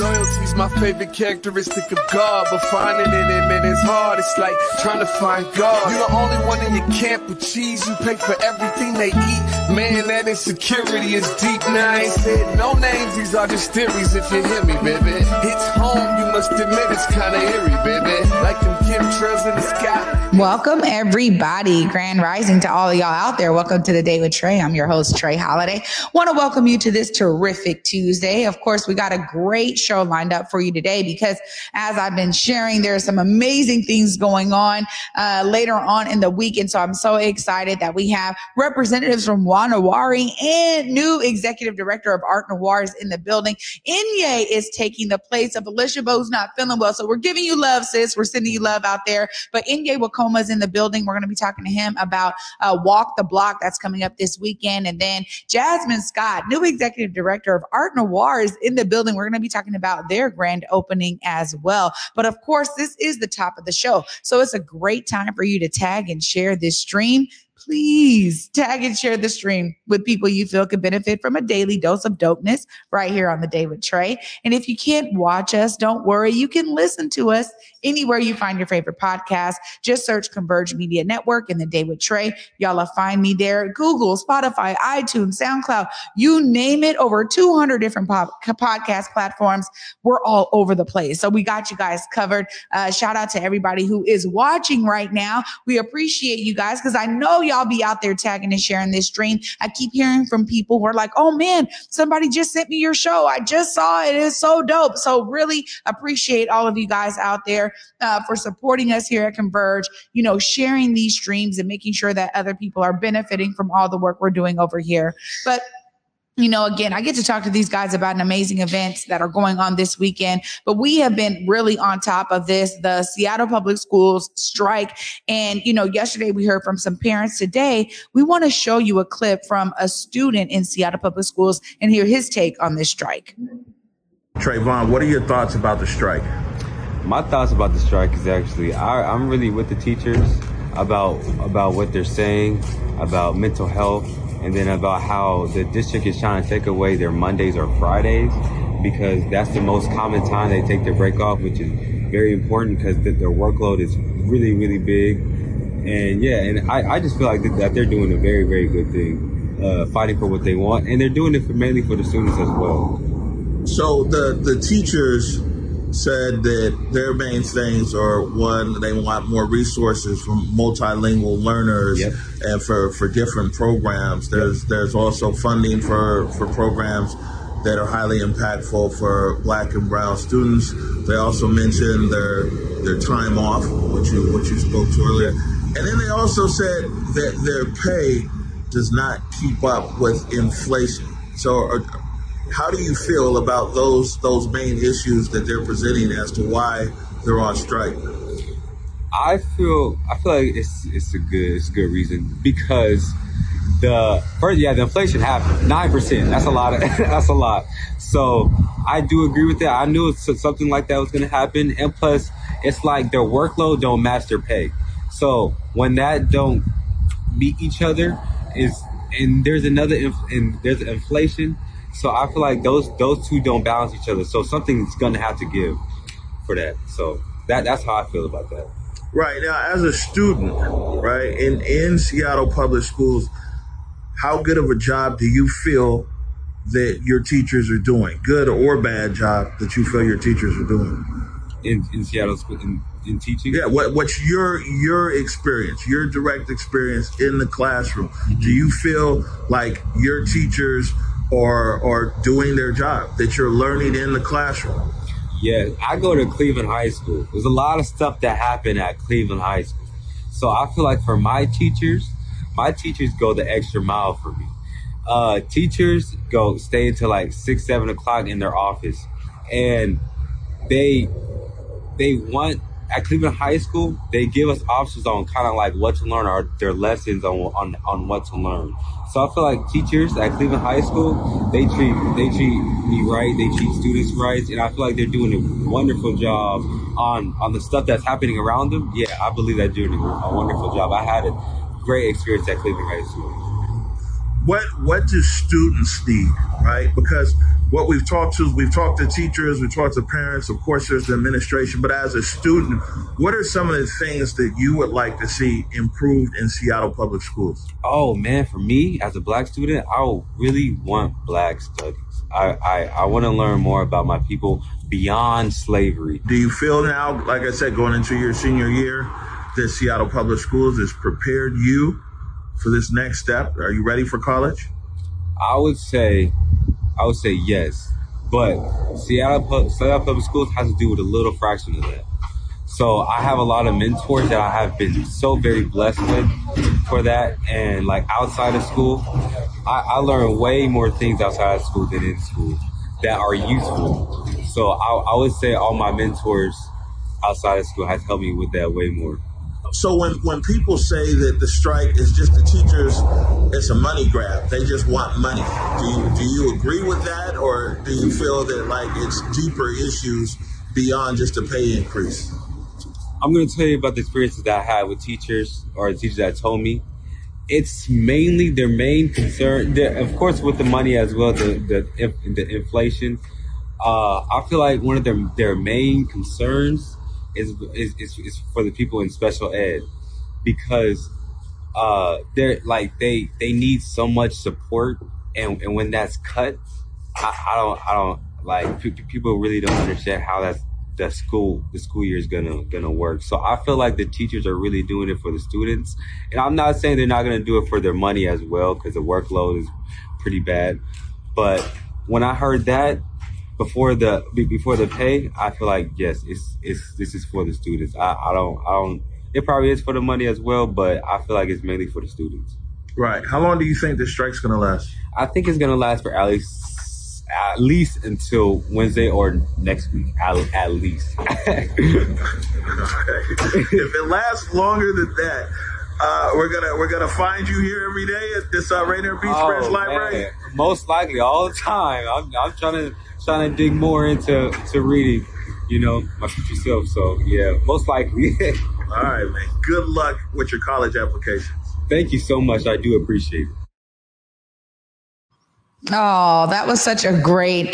Loyalty's my favorite characteristic of God, but finding it in it is hard. It's like trying to find God. You're the only one in your camp with cheese. You pay for everything they eat. Man, that insecurity is deep. Now I ain't said no names. These are just theories, if you hear me, baby. It's home, you must admit it's kind of eerie, baby. Like them chemtrails in the sky. Welcome, everybody. Grand rising to all of y'all out there. Welcome to The Day with Trey. I'm your host, Trey Holiday. Want to welcome you to this terrific Tuesday. Of course, we got a great show lined up for you today because, as I've been sharing, there are some amazing things going on later on in the week. And so I'm so excited that we have representatives from Wa Na Wari and new executive director of Art Noir is in the building. Inye is taking the place of Alicia Bose, not feeling well. So we're giving you love, sis. We're sending you love out there. But Inye Wakoma is in the building. We're going to be talking to him about Walk the Block that's coming up this weekend. And then Jasmine Scott, new executive director of Art Noir, is in the building. We're going to be talking about their grand opening as well. But of course, this is the top of the show. So it's a great time for you to tag and share this stream. Please tag and share the stream with people you feel could benefit from a daily dose of dopeness right here on The Day with Trey. And if you can't watch us, don't worry. You can listen to us anywhere you find your favorite podcast. Just search Converge Media Network and The Day with Trey. Y'all will find me there. Google, Spotify, iTunes, SoundCloud, you name it. Over 200 different podcast platforms. We're all over the place. So we got you guys covered. Shout out to everybody who is watching right now. We appreciate you guys because I know y'all be out there tagging and sharing this stream. I keep hearing from people who are like, oh man, somebody just sent me your show. I just saw it. It's so dope. So really appreciate all of you guys out there for supporting us here at Converge, you know, sharing these streams and making sure that other people are benefiting from all the work we're doing over here. But you know, again, I get to talk to these guys about an amazing events that are going on this weekend, but we have been really on top of this, the Seattle Public Schools strike. And, you know, yesterday we heard from some parents. Today, we want to show you a clip from a student in Seattle Public Schools and hear his take on this strike. Trayvon, what are your thoughts about the strike? My thoughts about the strike is actually, I'm really with the teachers about what they're saying, about mental health. And then about how the district is trying to take away their Mondays or Fridays because that's the most common time they take their break off, which is very important because their workload is really, really big. And yeah, and I just feel like that they're doing a very, very good thing, fighting for what they want. And they're doing it mainly for the students as well. So the teachers said that their main things are, one, they want more resources from multilingual learners. Yep. And for different programs. There's yep. There's also funding for programs that are highly impactful for Black and brown students. They also mentioned their time off, which you spoke to earlier. And then they also said that their pay does not keep up with inflation. So how do you feel about those main issues that they're presenting as to why they're on strike? I feel like it's a good reason because the inflation happened. 9%. That's a lot. That's a lot. So I do agree with that. I knew something like that was going to happen, and plus, it's like their workload don't match their pay. So when that don't meet each other, there's inflation. So I feel like those two don't balance each other. So something's going to have to give for that. So that's how I feel about that. Right. Now, as a student, right, in Seattle Public Schools, how good of a job do you feel that your teachers are doing? Good or bad job that you feel your teachers are doing? In Seattle, in teaching? Yeah. What's your experience, your direct experience in the classroom? Mm-hmm. Do you feel like your teachers or doing their job, that you're learning in the classroom? Yeah, I go to Cleveland High School. There's a lot of stuff that happened at Cleveland High School. So I feel like for my teachers go the extra mile for me. Teachers stay until like 6, 7 o'clock in their office. And they want, at Cleveland High School, they give us options on kind of like what to learn or their lessons on what to learn. So I feel like teachers at Cleveland High School, they treat me right, they treat students right, and I feel like they're doing a wonderful job on the stuff that's happening around them. Yeah, I believe they're doing a wonderful job. I had a great experience at Cleveland High School. what do students need, right? Because what we've talked to, we've talked to teachers, we've talked to parents, of course there's the administration, but as a student, what are some of the things that you would like to see improved in Seattle public schools? Oh man, for me, as a black student, I really want black studies. I want to learn more about my people beyond slavery. Do you feel now, like I said, going into your senior year, that Seattle Public Schools has prepared you for this next step? Are you ready for college? I would say yes, but Seattle Public Schools has to do with a little fraction of that. So I have a lot of mentors that I have been so very blessed with for that. And like outside of school, I learn way more things outside of school than in school that are useful. So I would say all my mentors outside of school has helped me with that way more. So when people say that the strike is just the teachers, it's a money grab. They just want money. Do you agree with that, or do you feel that like it's deeper issues beyond just a pay increase? I'm going to tell you about the experiences that I had with teachers or teachers that told me. It's mainly their main concern, of course, with the money as well, the inflation. I feel like one of their main concerns is for the people in special ed, because they're like they need so much support, and when that's cut, I don't like people really don't understand how the school year is gonna work. So I feel like the teachers are really doing it for the students, and I'm not saying they're not gonna do it for their money as well, because the workload is pretty bad. But when I heard that before the pay, I feel like yes, this is for the students. I don't. It probably is for the money as well, but I feel like it's mainly for the students. Right. How long do you think the strike's gonna last? I think it's gonna last for at least until Wednesday or next week, at least. Okay. If it lasts longer than that, we're gonna find you here every day at this Rainier Beach Friends Library. Man. Most likely, all the time. I'm trying to dig more into reading, you know, my future self. So yeah, most likely. All right, man. Good luck with your college applications. Thank you so much. I do appreciate it. Oh, that was such a great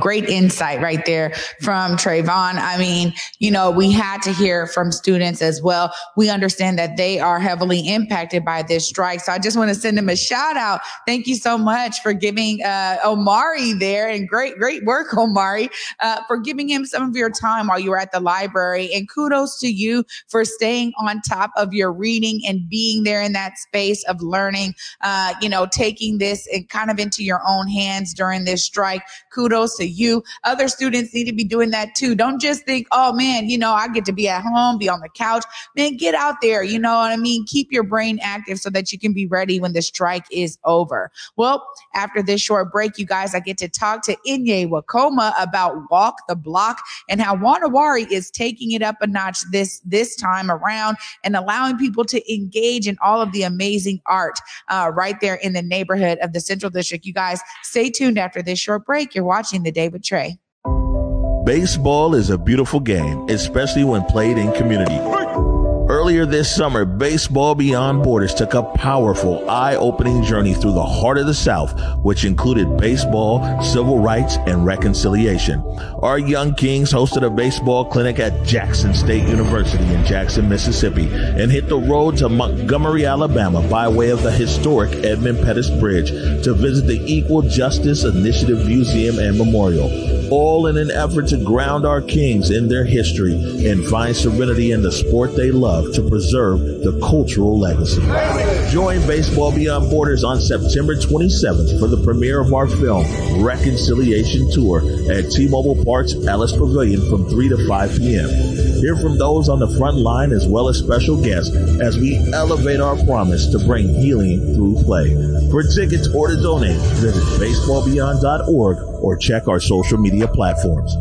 great insight right there from Trayvon. I mean, we had to hear from students as well. We understand that they are heavily impacted by this strike. So I just want to send them a shout out. Thank you so much for giving Omari there, and great work, Omari, for giving him some of your time while you were at the library. And kudos to you for staying on top of your reading and being there in that space of learning, taking this and kind of into your own hands during this strike. Kudos to you. Other students need to be doing that too. Don't just think, oh man, I get to be at home, be on the couch. Man, get out there. You know what I mean? Keep your brain active so that you can be ready when the strike is over. Well, after this short break, you guys, I get to talk to Inye Wakoma about Walk the Block and how Wa Na Wari is taking it up a notch this time around and allowing people to engage in all of the amazing art right there in the neighborhood of the Central District. You guys, stay tuned after this short break. You're watching The Day with Trey. Baseball is a beautiful game, especially when played in community. Earlier this summer, Baseball Beyond Borders took a powerful, eye-opening journey through the heart of the South, which included baseball, civil rights, and reconciliation. Our Young Kings hosted a baseball clinic at Jackson State University in Jackson, Mississippi, and hit the road to Montgomery, Alabama, by way of the historic Edmund Pettus Bridge to visit the Equal Justice Initiative Museum and Memorial, all in an effort to ground our Kings in their history and find serenity in the sport they love, to preserve the cultural legacy. Join Baseball Beyond Borders on September 27th for the premiere of our film, Reconciliation Tour, at T-Mobile Park's Ellis Pavilion from 3 to 5 p.m. Hear from those on the front line as well as special guests as we elevate our promise to bring healing through play. For tickets or to donate, visit baseballbeyond.org or check our social media platforms.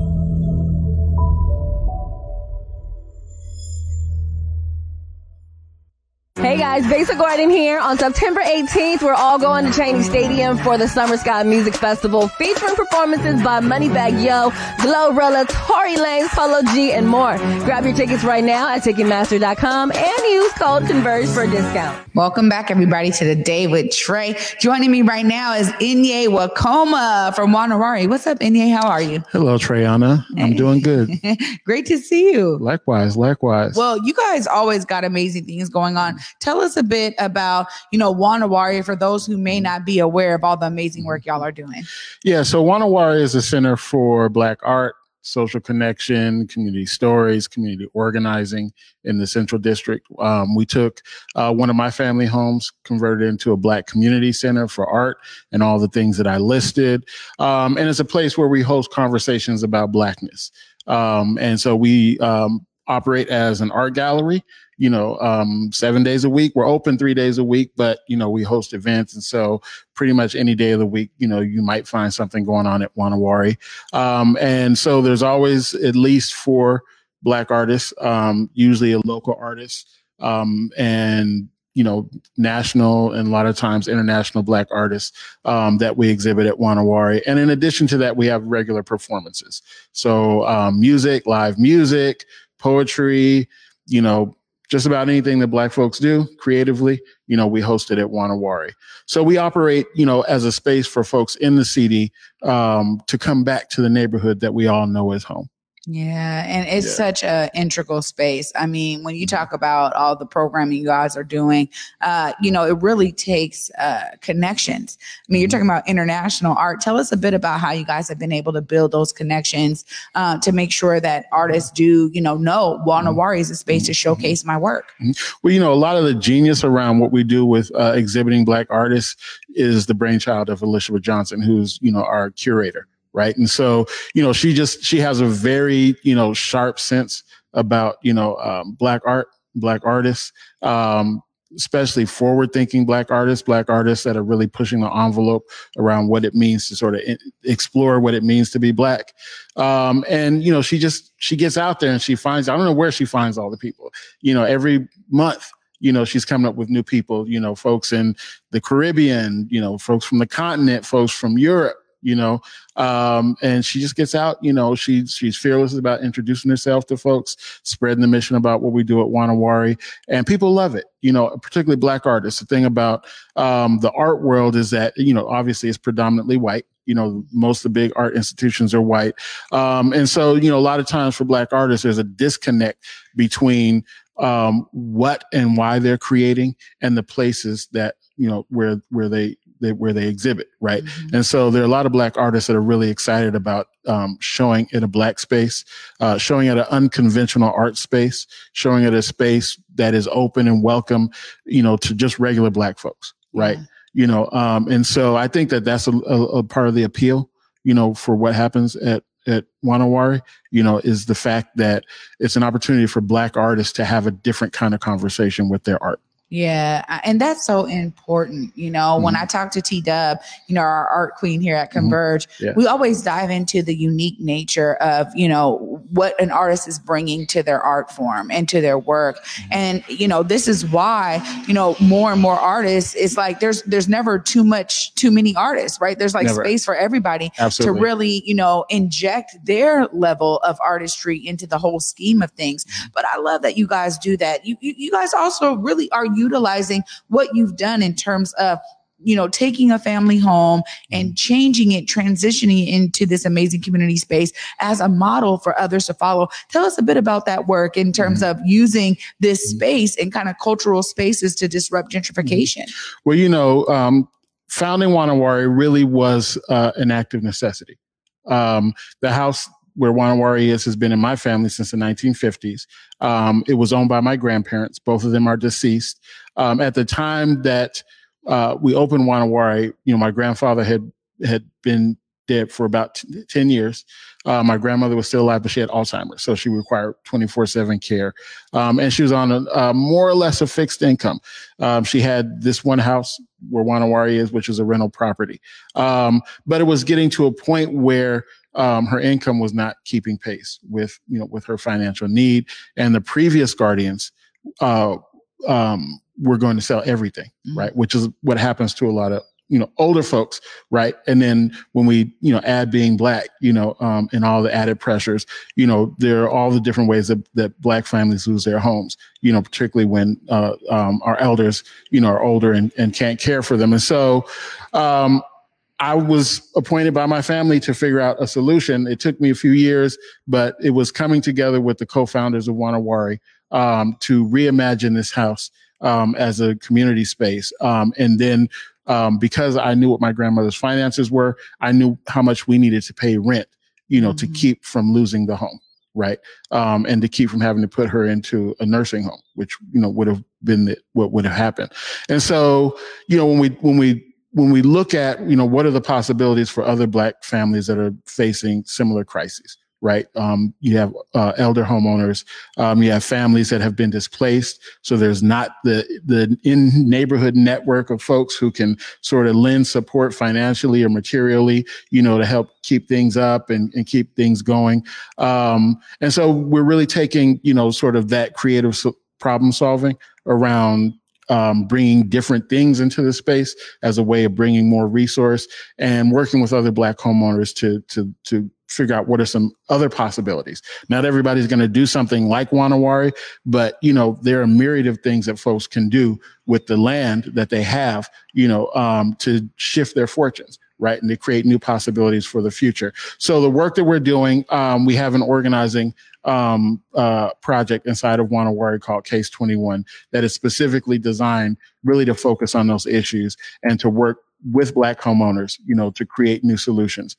Hey guys. guys, Basic Garden here. On September 18th, we're all going to Cheney Stadium for the Summer Sky Music Festival, featuring performances by Moneybag Yo, Glorilla, Tory Lanez, Follow G, and more. Grab your tickets right now at Ticketmaster.com and use code CONVERGE for a discount. Welcome back, everybody, to The Day with Trey. Joining me right now is Inye Wakoma from Wa Na Wari. What's up, Inye? How are you? Hello, Treyana. I'm doing good. Great to see you. Likewise. Well, you guys always got amazing things going on. Tell us a bit about, Wa Na Wari for those who may not be aware of all the amazing work y'all are doing. Yeah, so Wa Na Wari is a center for Black art, social connection, community stories, community organizing in the Central District. We took one of my family homes, converted it into a Black community center for art and all the things that I listed. And it's a place where we host conversations about Blackness. And so we operate as an art gallery, 7 days a week. We're open 3 days a week, but, we host events. And so pretty much any day of the week, you might find something going on at Wa Na Wari. And so there's always at least 4 Black artists, usually a local artist, and national and a lot of times international Black artists that we exhibit at Wa Na Wari. And in addition to that, we have regular performances. So music, live music, poetry, just about anything that Black folks do creatively, we host it at Wa Na Wari. So we operate, as a space for folks in the city to come back to the neighborhood that we all know is home. Yeah. And it's such an integral space. I mean, when you talk about all the programming you guys are doing, it really takes connections. I mean, you're talking about international art. Tell us a bit about how you guys have been able to build those connections to make sure that artists do, know Wa Na Wari is a space to showcase my work. Well, a lot of the genius around what we do with exhibiting Black artists is the brainchild of Alicia Johnson, who's, our curator. Right. And so, she has a very, sharp sense about, Black art, Black artists, especially forward thinking Black artists that are really pushing the envelope around what it means to sort of explore what it means to be Black. And, she gets out there and she finds, I don't know where she finds all the people, every month. She's coming up with new people, folks in the Caribbean, folks from the continent, folks from Europe. And she just gets out, she's fearless about introducing herself to folks, spreading the mission about what we do at Wa Na Wari, and people love it, particularly Black artists. The thing about, the art world is that, obviously it's predominantly white, most of the big art institutions are white. And so, a lot of times for Black artists, there's a disconnect between, what and why they're creating and the places that, where they exhibit, right? Mm-hmm. And so there are a lot of Black artists that are really excited about showing in a Black space, showing at an unconventional art space, showing at a space that is open and welcome, to just regular Black folks, right? Yeah. And so I think that that's a part of the appeal, for what happens at Wa Na Wari, is the fact that it's an opportunity for Black artists to have a different kind of conversation with their art. Yeah. And that's so important. When I talk to T-Dub, our art queen here at Converge, we always dive into the unique nature of, what an artist is bringing to their art form and to their work. And, this is why, more and more artists, it's like there's never too many artists, right? There's space for everybody. Absolutely. To really, inject their level of artistry into the whole scheme of things. But I love that you guys do that. You guys also really are utilizing what you've done in terms of, taking a family home and changing it, transitioning into this amazing community space as a model for others to follow. Tell us a bit about that work in terms of using this space and kind of cultural spaces to disrupt gentrification. Well, founding Wa Na Wari really was an act of necessity. The house where Wa Na Wari is has been in my family since the 1950s. It was owned by my grandparents. Both of them are deceased. At the time that we opened Wa Na Wari, my grandfather had been dead for about 10 years. My grandmother was still alive, but she had Alzheimer's, so she required 24/7 care. And she was on a more or less a fixed income. She had this one house where Wa Na Wari is, which is a rental property. But it was getting to a point where her income was not keeping pace with her financial need, and the previous guardians we're going to sell everything, right? Which is what happens to a lot of, you know, older folks, right? And then when we, you know, add being Black, you know, and all the added pressures, you know, there are all the different ways that, Black families lose their homes, you know, particularly when our elders, you know, are older and can't care for them. And so I was appointed by my family to figure out a solution. It took me a few years, but it was coming together with the co-founders of Wa Na Wari to reimagine this house as a community space. And then because I knew what my grandmother's finances were, I knew how much we needed to pay rent, you know, to keep from losing the home, right? And to keep from having to put her into a nursing home, which, you know, would have been what would have happened. And so, you know, when we look at, you know, what are the possibilities for other Black families that are facing similar crises, right? You have elder homeowners, you have families that have been displaced. So there's not the in-neighborhood network of folks who can sort of lend support financially or materially, you know, to help keep things up and keep things going. And so we're really taking, you know, sort of that creative problem solving around bringing different things into the space as a way of bringing more resource and working with other Black homeowners to figure out what are some other possibilities. Not everybody's going to do something like Wa Na Wari, but, you know, there are a myriad of things that folks can do with the land that they have, you know, to shift their fortunes, right? And to create new possibilities for the future. So the work that we're doing, we have an organizing project inside of Wa Na Wari called Case 21 that is specifically designed really to focus on those issues and to work with Black homeowners, you know, to create new solutions,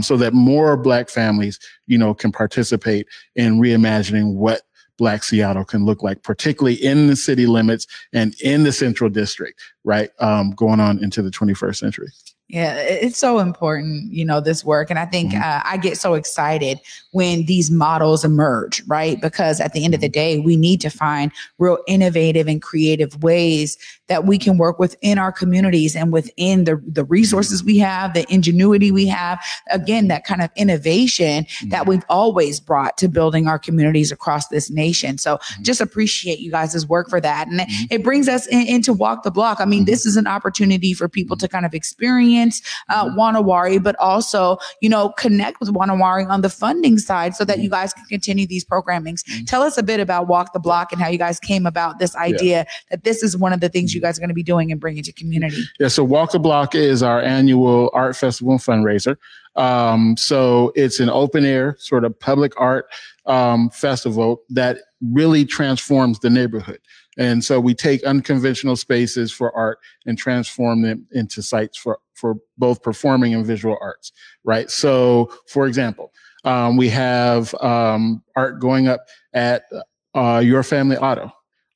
so that more Black families, you know, can participate in reimagining what Black Seattle can look like, particularly in the city limits and in the Central District, right? Going on into the 21st century. Yeah, it's so important, you know, this work. And I think I get so excited when these models emerge, right? Because at the end of the day, we need to find real innovative and creative ways that we can work within our communities and within the resources we have, the ingenuity we have, again, that kind of innovation that we've always brought to building our communities across this nation. So just appreciate you guys' work for that. And it brings us into Walk the Block. I mean, this is an opportunity for people to kind of experience Wa Na Wari, but also, you know, connect with Wa Na Wari on the funding side so that you guys can continue these programmings. Tell us a bit about Walk the Block and how you guys came about this idea that this is one of the things you guys are going to be doing and bringing to community. Yeah, so Walk the Block is our annual art festival and fundraiser. So it's an open air sort of public art festival that really transforms the neighborhood. And so we take unconventional spaces for art and transform them into sites for both performing and visual arts, right? So, for example, we have art going up at Your Family Auto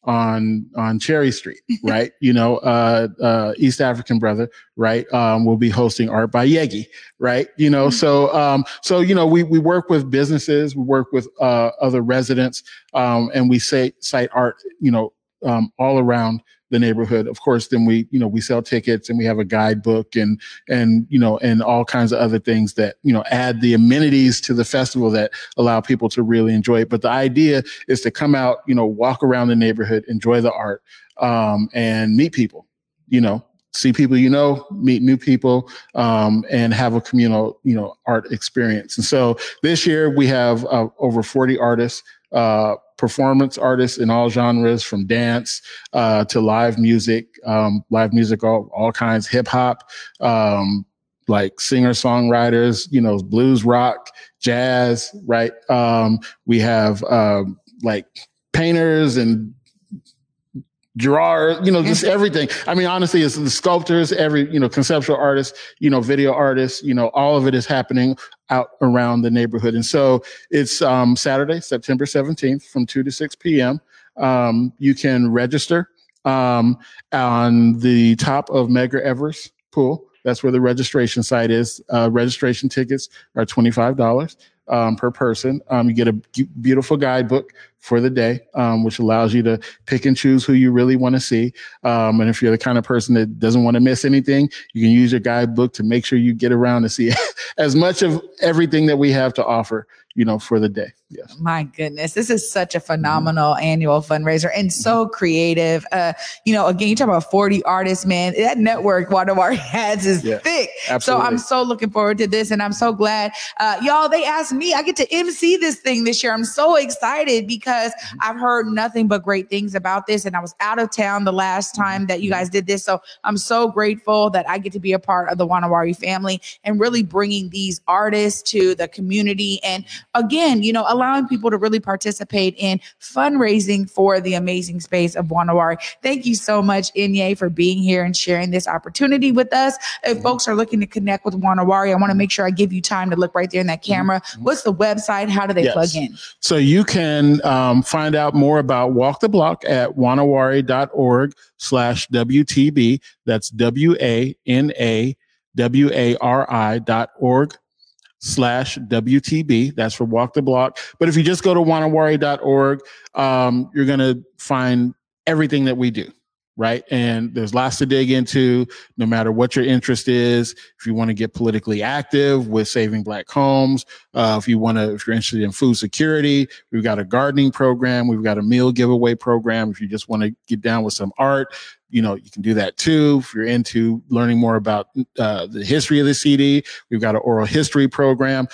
on Cherry Street, right? You know, East African Brother, right? We'll be hosting art by Yegi, right? You know, so, you know, we work with businesses, we work with other residents, and we cite art, you know, all around the neighborhood. Of course, then we, you know, we sell tickets and we have a guidebook and, you know, and all kinds of other things that, you know, add the amenities to the festival that allow people to really enjoy it. But the idea is to come out, you know, walk around the neighborhood, enjoy the art, and meet people, you know, see people, you know, meet new people, and have a communal, you know, art experience. And so this year we have over 40 artists, performance artists in all genres, from dance to live music, all kinds, hip hop, like singer songwriters, you know, blues, rock, jazz, right? We have like painters and drawers, you know, just everything. I mean, honestly, it's the sculptors, every, you know, conceptual artists, you know, video artists, you know, all of it is happening out around the neighborhood. And so it's Saturday, September 17th from 2 to 6 p.m. You can register on the top of Medgar Evers Pool. That's where the registration site is. Registration tickets are $25 per person. You get a beautiful guidebook for the day, which allows you to pick and choose who you really want to see. And if you're the kind of person that doesn't want to miss anything, you can use your guidebook to make sure you get around to see as much of everything that we have to offer, you know, for the day. Yes. My goodness. This is such a phenomenal annual fundraiser and so creative. You know, again, you talk about 40 artists, man, that network Wa Na Wari has is thick. Absolutely. So I'm so looking forward to this, and I'm so glad y'all, they asked me, I get to MC this thing this year. I'm so excited because I've heard nothing but great things about this, and I was out of town the last time that you guys did this. So I'm so grateful that I get to be a part of the Wa Na Wari family and really bringing these artists to the community. And again, you know, allowing people to really participate in fundraising for the amazing space of Wa Na Wari. Thank you so much, Inye, for being here and sharing this opportunity with us. If folks are looking to connect with Wa Na Wari, I want to make sure I give you time to look right there in that camera. What's the website? How do they plug in? So you can find out more about Walk the Block at wanawari.org/WTB. That's WANAWARI.org/WTB. That's for Walk the Block. But if you just go to wanawari.org, you're going to find everything that we do. Right. And there's lots to dig into, no matter what your interest is. If you want to get politically active with Saving Black Homes, if you're interested in food security, we've got a gardening program. We've got a meal giveaway program. If you just want to get down with some art, you know, you can do that too. If you're into learning more about the history of the CD, we've got an oral history program.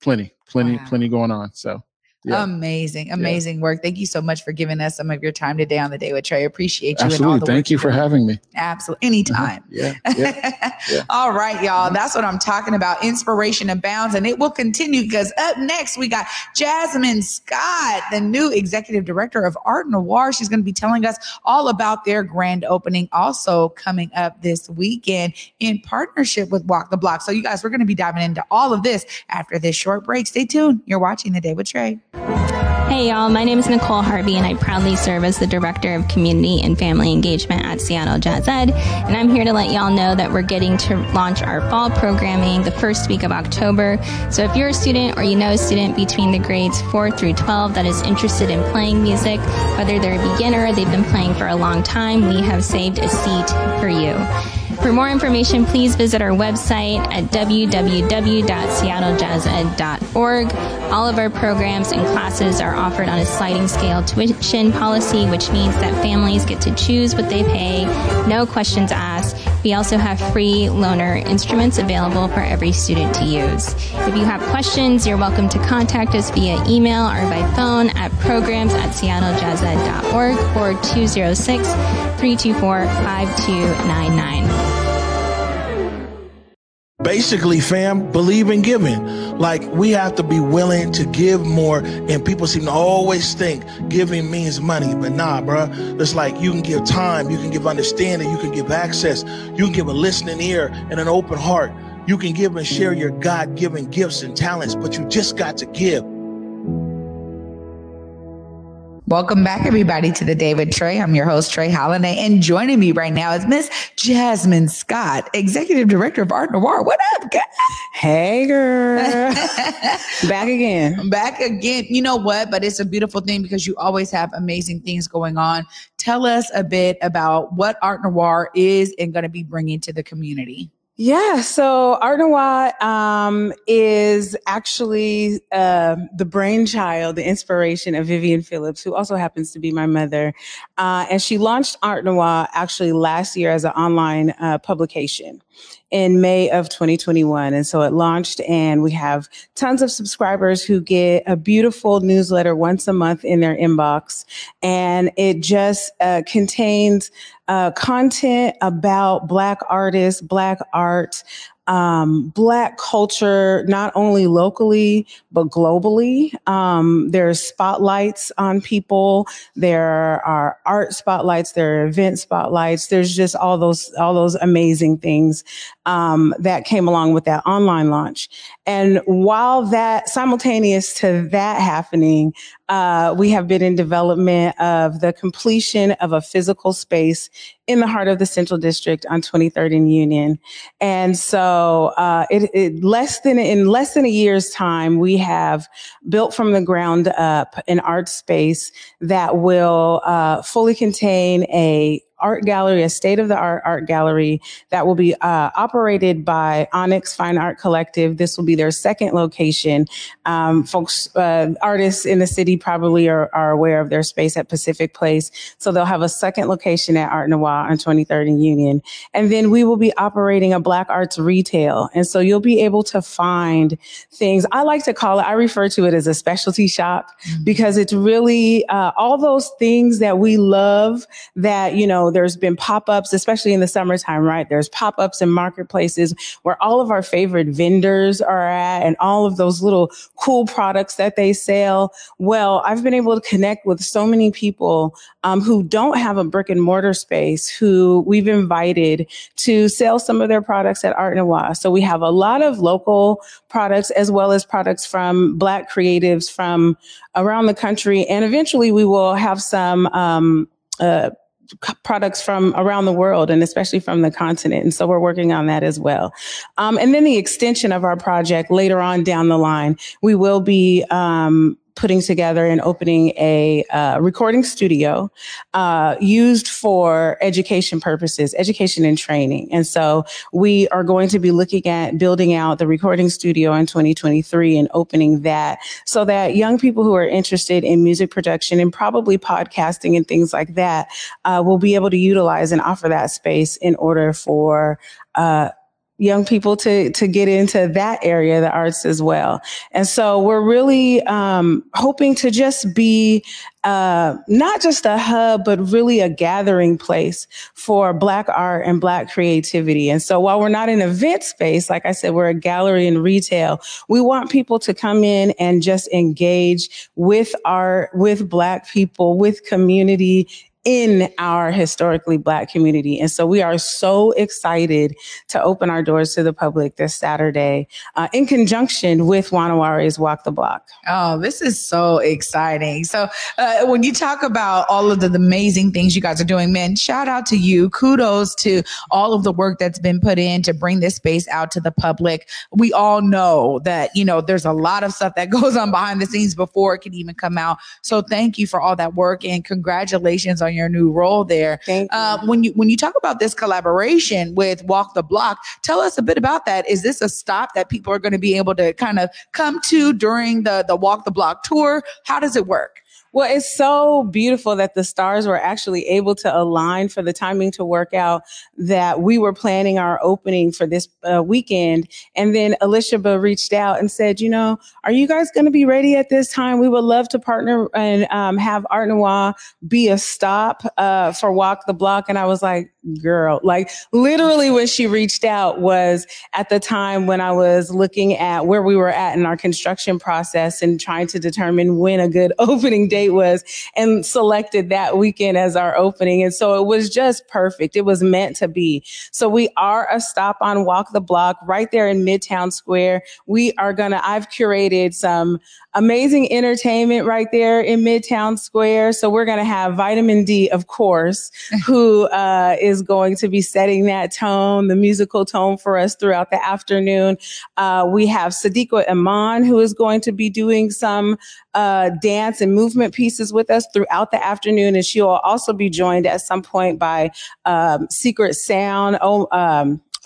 Plenty going on. So. Yeah. Amazing work. Thank you so much for giving us some of your time today on The Day with Trey. Appreciate you. Absolutely. Thank you for having me. Absolutely. Anytime. All right, y'all. That's what I'm talking about. Inspiration abounds, and it will continue, because up next we got Jasmine Scott, the new executive director of Art Noir. She's going to be telling us all about their grand opening, also coming up this weekend in partnership with Walk the Block. So you guys, we're going to be diving into all of this after this short break. Stay tuned. You're watching The Day with Trey. Hey y'all, my name is Nicole Harvey, and I proudly serve as the Director of Community and Family Engagement at Seattle Jazz Ed, and I'm here to let y'all know that we're getting to launch our fall programming the first week of October. So if you're a student or you know a student between the grades 4 through 12 that is interested in playing music, whether they're a beginner or they've been playing for a long time, we have saved a seat for you. For more information, please visit our website at www.seattlejazzed.org. All of our programs and classes are offered on a sliding scale tuition policy, which means that families get to choose what they pay, no questions asked. We also have free loaner instruments available for every student to use. If you have questions, you're welcome to contact us via email or by phone at programs@seattlejazzed.org or 206-324-5299. Basically, fam, believe in giving. Like, we have to be willing to give more, and people seem to always think giving means money, but nah, bruh. It's like, you can give time, you can give understanding, you can give access, you can give a listening ear and an open heart. You can give and share your God-given gifts and talents, but you just got to give. Welcome back, everybody, to The Day with Trey. I'm your host, Trey Holiday, and joining me right now is Miss Jasmine Scott, Executive Director of Art Noir. What up, guys? Hey, girl. Back again. You know what? But it's a beautiful thing, because you always have amazing things going on. Tell us a bit about what Art Noir is and going to be bringing to the community. Yeah, so Art Noir is actually the brainchild, the inspiration of Vivian Phillips, who also happens to be my mother. And she launched Art Noir actually last year as an online publication in May of 2021. And so it launched, and we have tons of subscribers who get a beautiful newsletter once a month in their inbox. And it just contains content about Black artists, Black art, Black culture, not only locally, but globally. There's spotlights on people. There are art spotlights. There are event spotlights. There's just all those amazing things, that came along with that online launch. And while that, simultaneous to that happening, we have been in development of the completion of a physical space in the heart of the Central District on 23rd and Union. And so in less than a year's time, we have built from the ground up an art space that will fully contain a art gallery, a state-of-the-art art gallery that will be operated by Onyx Fine Art Collective. This will be their second location. Folks, artists in the city probably are aware of their space at Pacific Place. So they'll have a second location at Art Noir on 23rd and Union. And then we will be operating a Black Arts Retail. And so you'll be able to find things. I like to call it, I refer to it as a specialty shop, because it's really all those things that we love that, you know, there's been pop-ups, especially in the summertime, right? There's pop-ups in marketplaces where all of our favorite vendors are at and all of those little cool products that they sell. Well, I've been able to connect with so many people who don't have a brick and mortar space, who we've invited to sell some of their products at Art Noir. So we have a lot of local products as well as products from Black creatives from around the country. And eventually we will have some products from around the world and especially from the continent. And so we're working on that as well. And then the extension of our project later on down the line, we will be putting together and opening a recording studio used for education purposes, education and training. And so we are going to be looking at building out the recording studio in 2023 and opening that so that young people who are interested in music production and probably podcasting and things like that will be able to utilize and offer that space in order for young people to get into that area, the arts as well. And so we're really hoping to just be not just a hub, but really a gathering place for Black art and Black creativity. And so while we're not an event space, like I said, we're a gallery and retail. We want people to come in and just engage with art, with Black people, with community in our historically Black community. And so we are so excited to open our doors to the public this Saturday in conjunction with Wa Na Wari's Walk the Block. Oh, this is so exciting. So when you talk about all of the amazing things you guys are doing, man, shout out to you. Kudos to all of the work that's been put in to bring this space out to the public. We all know that, you know, there's a lot of stuff that goes on behind the scenes before it can even come out. So thank you for all that work and congratulations on your new role there. Thank you. When you talk about this collaboration with Walk the Block, tell us a bit about that. Is this a stop that people are going to be able to kind of come to during the Walk the Block tour? How does it work? Well, it's so beautiful that the stars were actually able to align for the timing to work out that we were planning our opening for this weekend. And then Alicia Bose reached out and said, you know, are you guys going to be ready at this time? We would love to partner and have Art Noir be a stop for Walk the Block. And I was like, girl, like literally when she reached out was at the time when I was looking at where we were at in our construction process and trying to determine when a good opening date was, and selected that weekend as our opening. And so it was just perfect. It was meant to be. So we are a stop on Walk the Block right there in Midtown Square. I've curated some amazing entertainment right there in Midtown Square. So we're going to have Vitamin D, of course, who is going to be setting that tone, the musical tone for us throughout the afternoon. We have Sadiqa Iman, who is going to be doing some dance and movement pieces with us throughout the afternoon. And she will also be joined at some point by Secret Sound,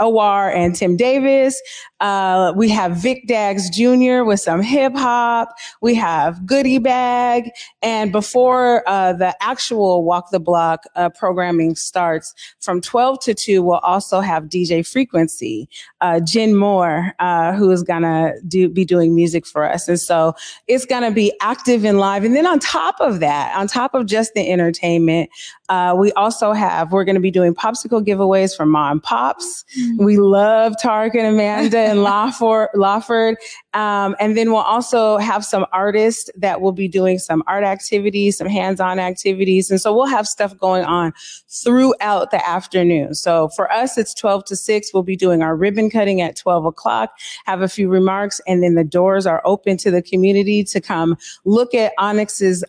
O.R. and Tim Davis. We have Vic Daggs Jr. with some hip hop. We have Goodie Bag. And before the actual Walk the Block programming starts from 12 to 2, we'll also have DJ Frequency, Jen Moore, who is going to be doing music for us. And so it's going to be active and live. And then on top of that, on top of just the entertainment, we're going to be doing popsicle giveaways for mom and pops. We love Target, Amanda, and Lawford. And then we'll also have some artists that will be doing some art activities, some hands-on activities. And so we'll have stuff going on throughout the afternoon. So for us, it's 12 to 6. We'll be doing our ribbon cutting at 12 o'clock, have a few remarks, and then the doors are open to the community to come look at Onyx's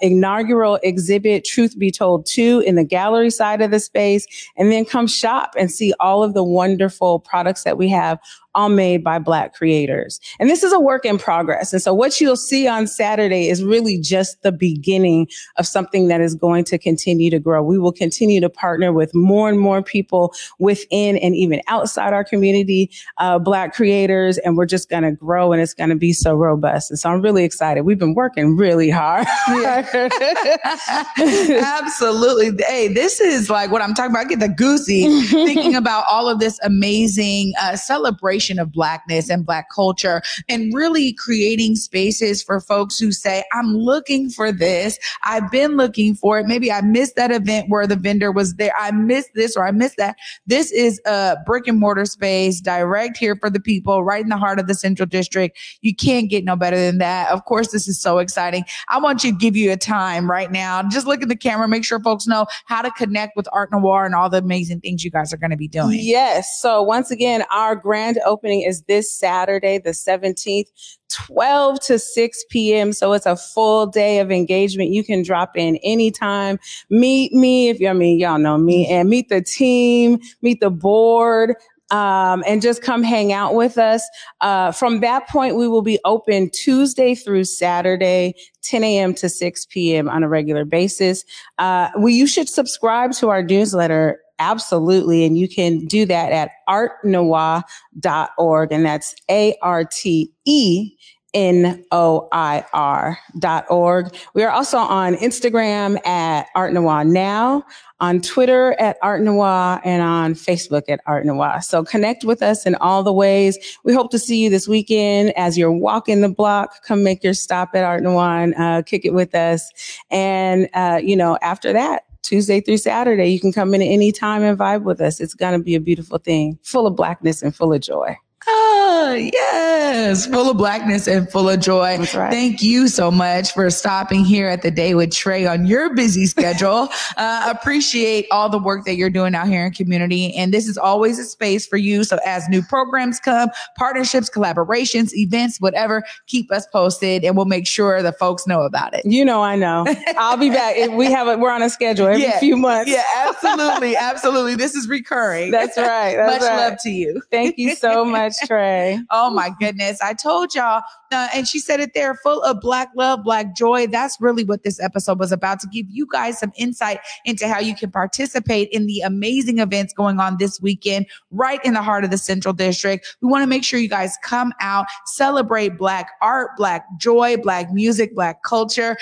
inaugural exhibit, Truth Be Told 2, in the gallery side of the space, and then come shop and see all of the wonderful products that we have, all made by Black creators. And this is a work in progress. And so what you'll see on Saturday is really just the beginning of something that is going to continue to grow. We will continue to partner with more and more people within and even outside our community, Black creators, and we're just going to grow, and it's going to be so robust. And so I'm really excited. We've been working really hard. Absolutely. Hey, this is like what I'm talking about. I get the goosey thinking about all of this amazing celebration of Blackness and Black culture, and really creating spaces for folks who say, I'm looking for this. I've been looking for it. Maybe I missed that event where the vendor was there. I missed this or I missed that. This is a brick and mortar space direct here for the people, right in the heart of the Central District. You can't get no better than that. Of course, this is so exciting. I want you to give you a time right now. Just look at the camera, make sure folks know how to connect with Art Noir and all the amazing things you guys are going to be doing. Yes. So once again, our grand opening is this Saturday, the 17th, 12 to 6 p.m. So it's a full day of engagement. You can drop in anytime. Meet me, if you, I mean, y'all know me, and meet the team, meet the board. And just come hang out with us. From that point, we will be open Tuesday through Saturday, 10 a.m. to 6 p.m. on a regular basis. You should subscribe to our newsletter. Absolutely. And you can do that at artnoir.org. And that's ARTENOIR.org. We are also on Instagram at Art Noir Now, on Twitter at Art Noir, and on Facebook at Art Noir. So connect with us in all the ways. We hope to see you this weekend as you're walking the block. Come make your stop at Art Noir and kick it with us. And, after that, Tuesday through Saturday, you can come in at any time and vibe with us. It's going to be a beautiful thing, full of Blackness and full of joy. Oh, yes. Full of Blackness and full of joy. That's right. Thank you so much for stopping here at The Day with Trey on your busy schedule. Appreciate all the work that you're doing out here in community. And this is always a space for you. So as new programs come, partnerships, collaborations, events, whatever, keep us posted and we'll make sure the folks know about it. You know, I know. I'll be back. We're on a schedule every few months. Yeah, absolutely. Absolutely. This is recurring. That's right. That's much right. Love to you. Thank you so much. Trey. Oh my goodness. I told y'all, and she said it there, full of Black love, Black joy. That's really what this episode was about, to give you guys some insight into how you can participate in the amazing events going on this weekend, right in the heart of the Central District. We want to make sure you guys come out, celebrate Black art, Black joy, Black music, Black culture,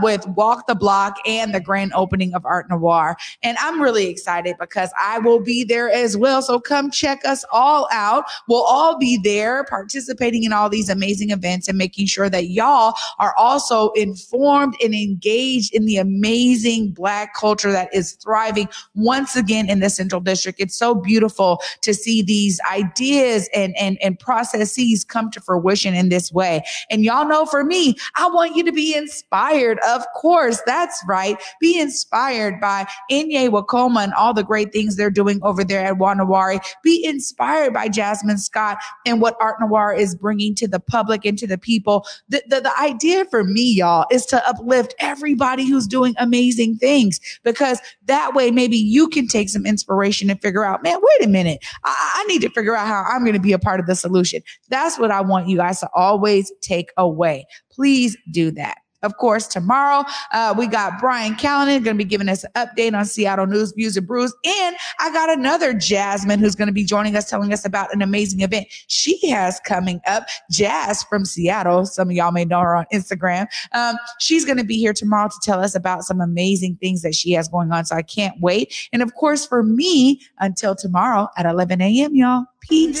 with Walk the Block and the grand opening of Art Noir. And I'm really excited because I will be there as well. So come check us all out. We'll all be there participating in all these amazing events and making sure that y'all are also informed and engaged in the amazing Black culture that is thriving once again in the Central District. It's so beautiful to see these ideas and processes come to fruition in this way. And y'all know for me, I want you to be inspired. Of course, that's right. Be inspired by Inye Wakoma and all the great things they're doing over there at Wa Na Wari. Be inspired by Jasmine Scott and what Art Noir is bringing to the public and to the people. The idea for me, y'all, is to uplift everybody who's doing amazing things, because that way maybe you can take some inspiration and figure out, man, wait a minute. I need to figure out how I'm going to be a part of the solution. That's what I want you guys to always take away. Please do that. Of course, tomorrow, we got Brian Callanan going to be giving us an update on Seattle news, views, and brews. And I got another Jasmine who's going to be joining us, telling us about an amazing event she has coming up. Jazz from Seattle. Some of y'all may know her on Instagram. She's going to be here tomorrow to tell us about some amazing things that she has going on. So I can't wait. And of course, for me, until tomorrow at 11 a.m., y'all, peace.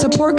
Support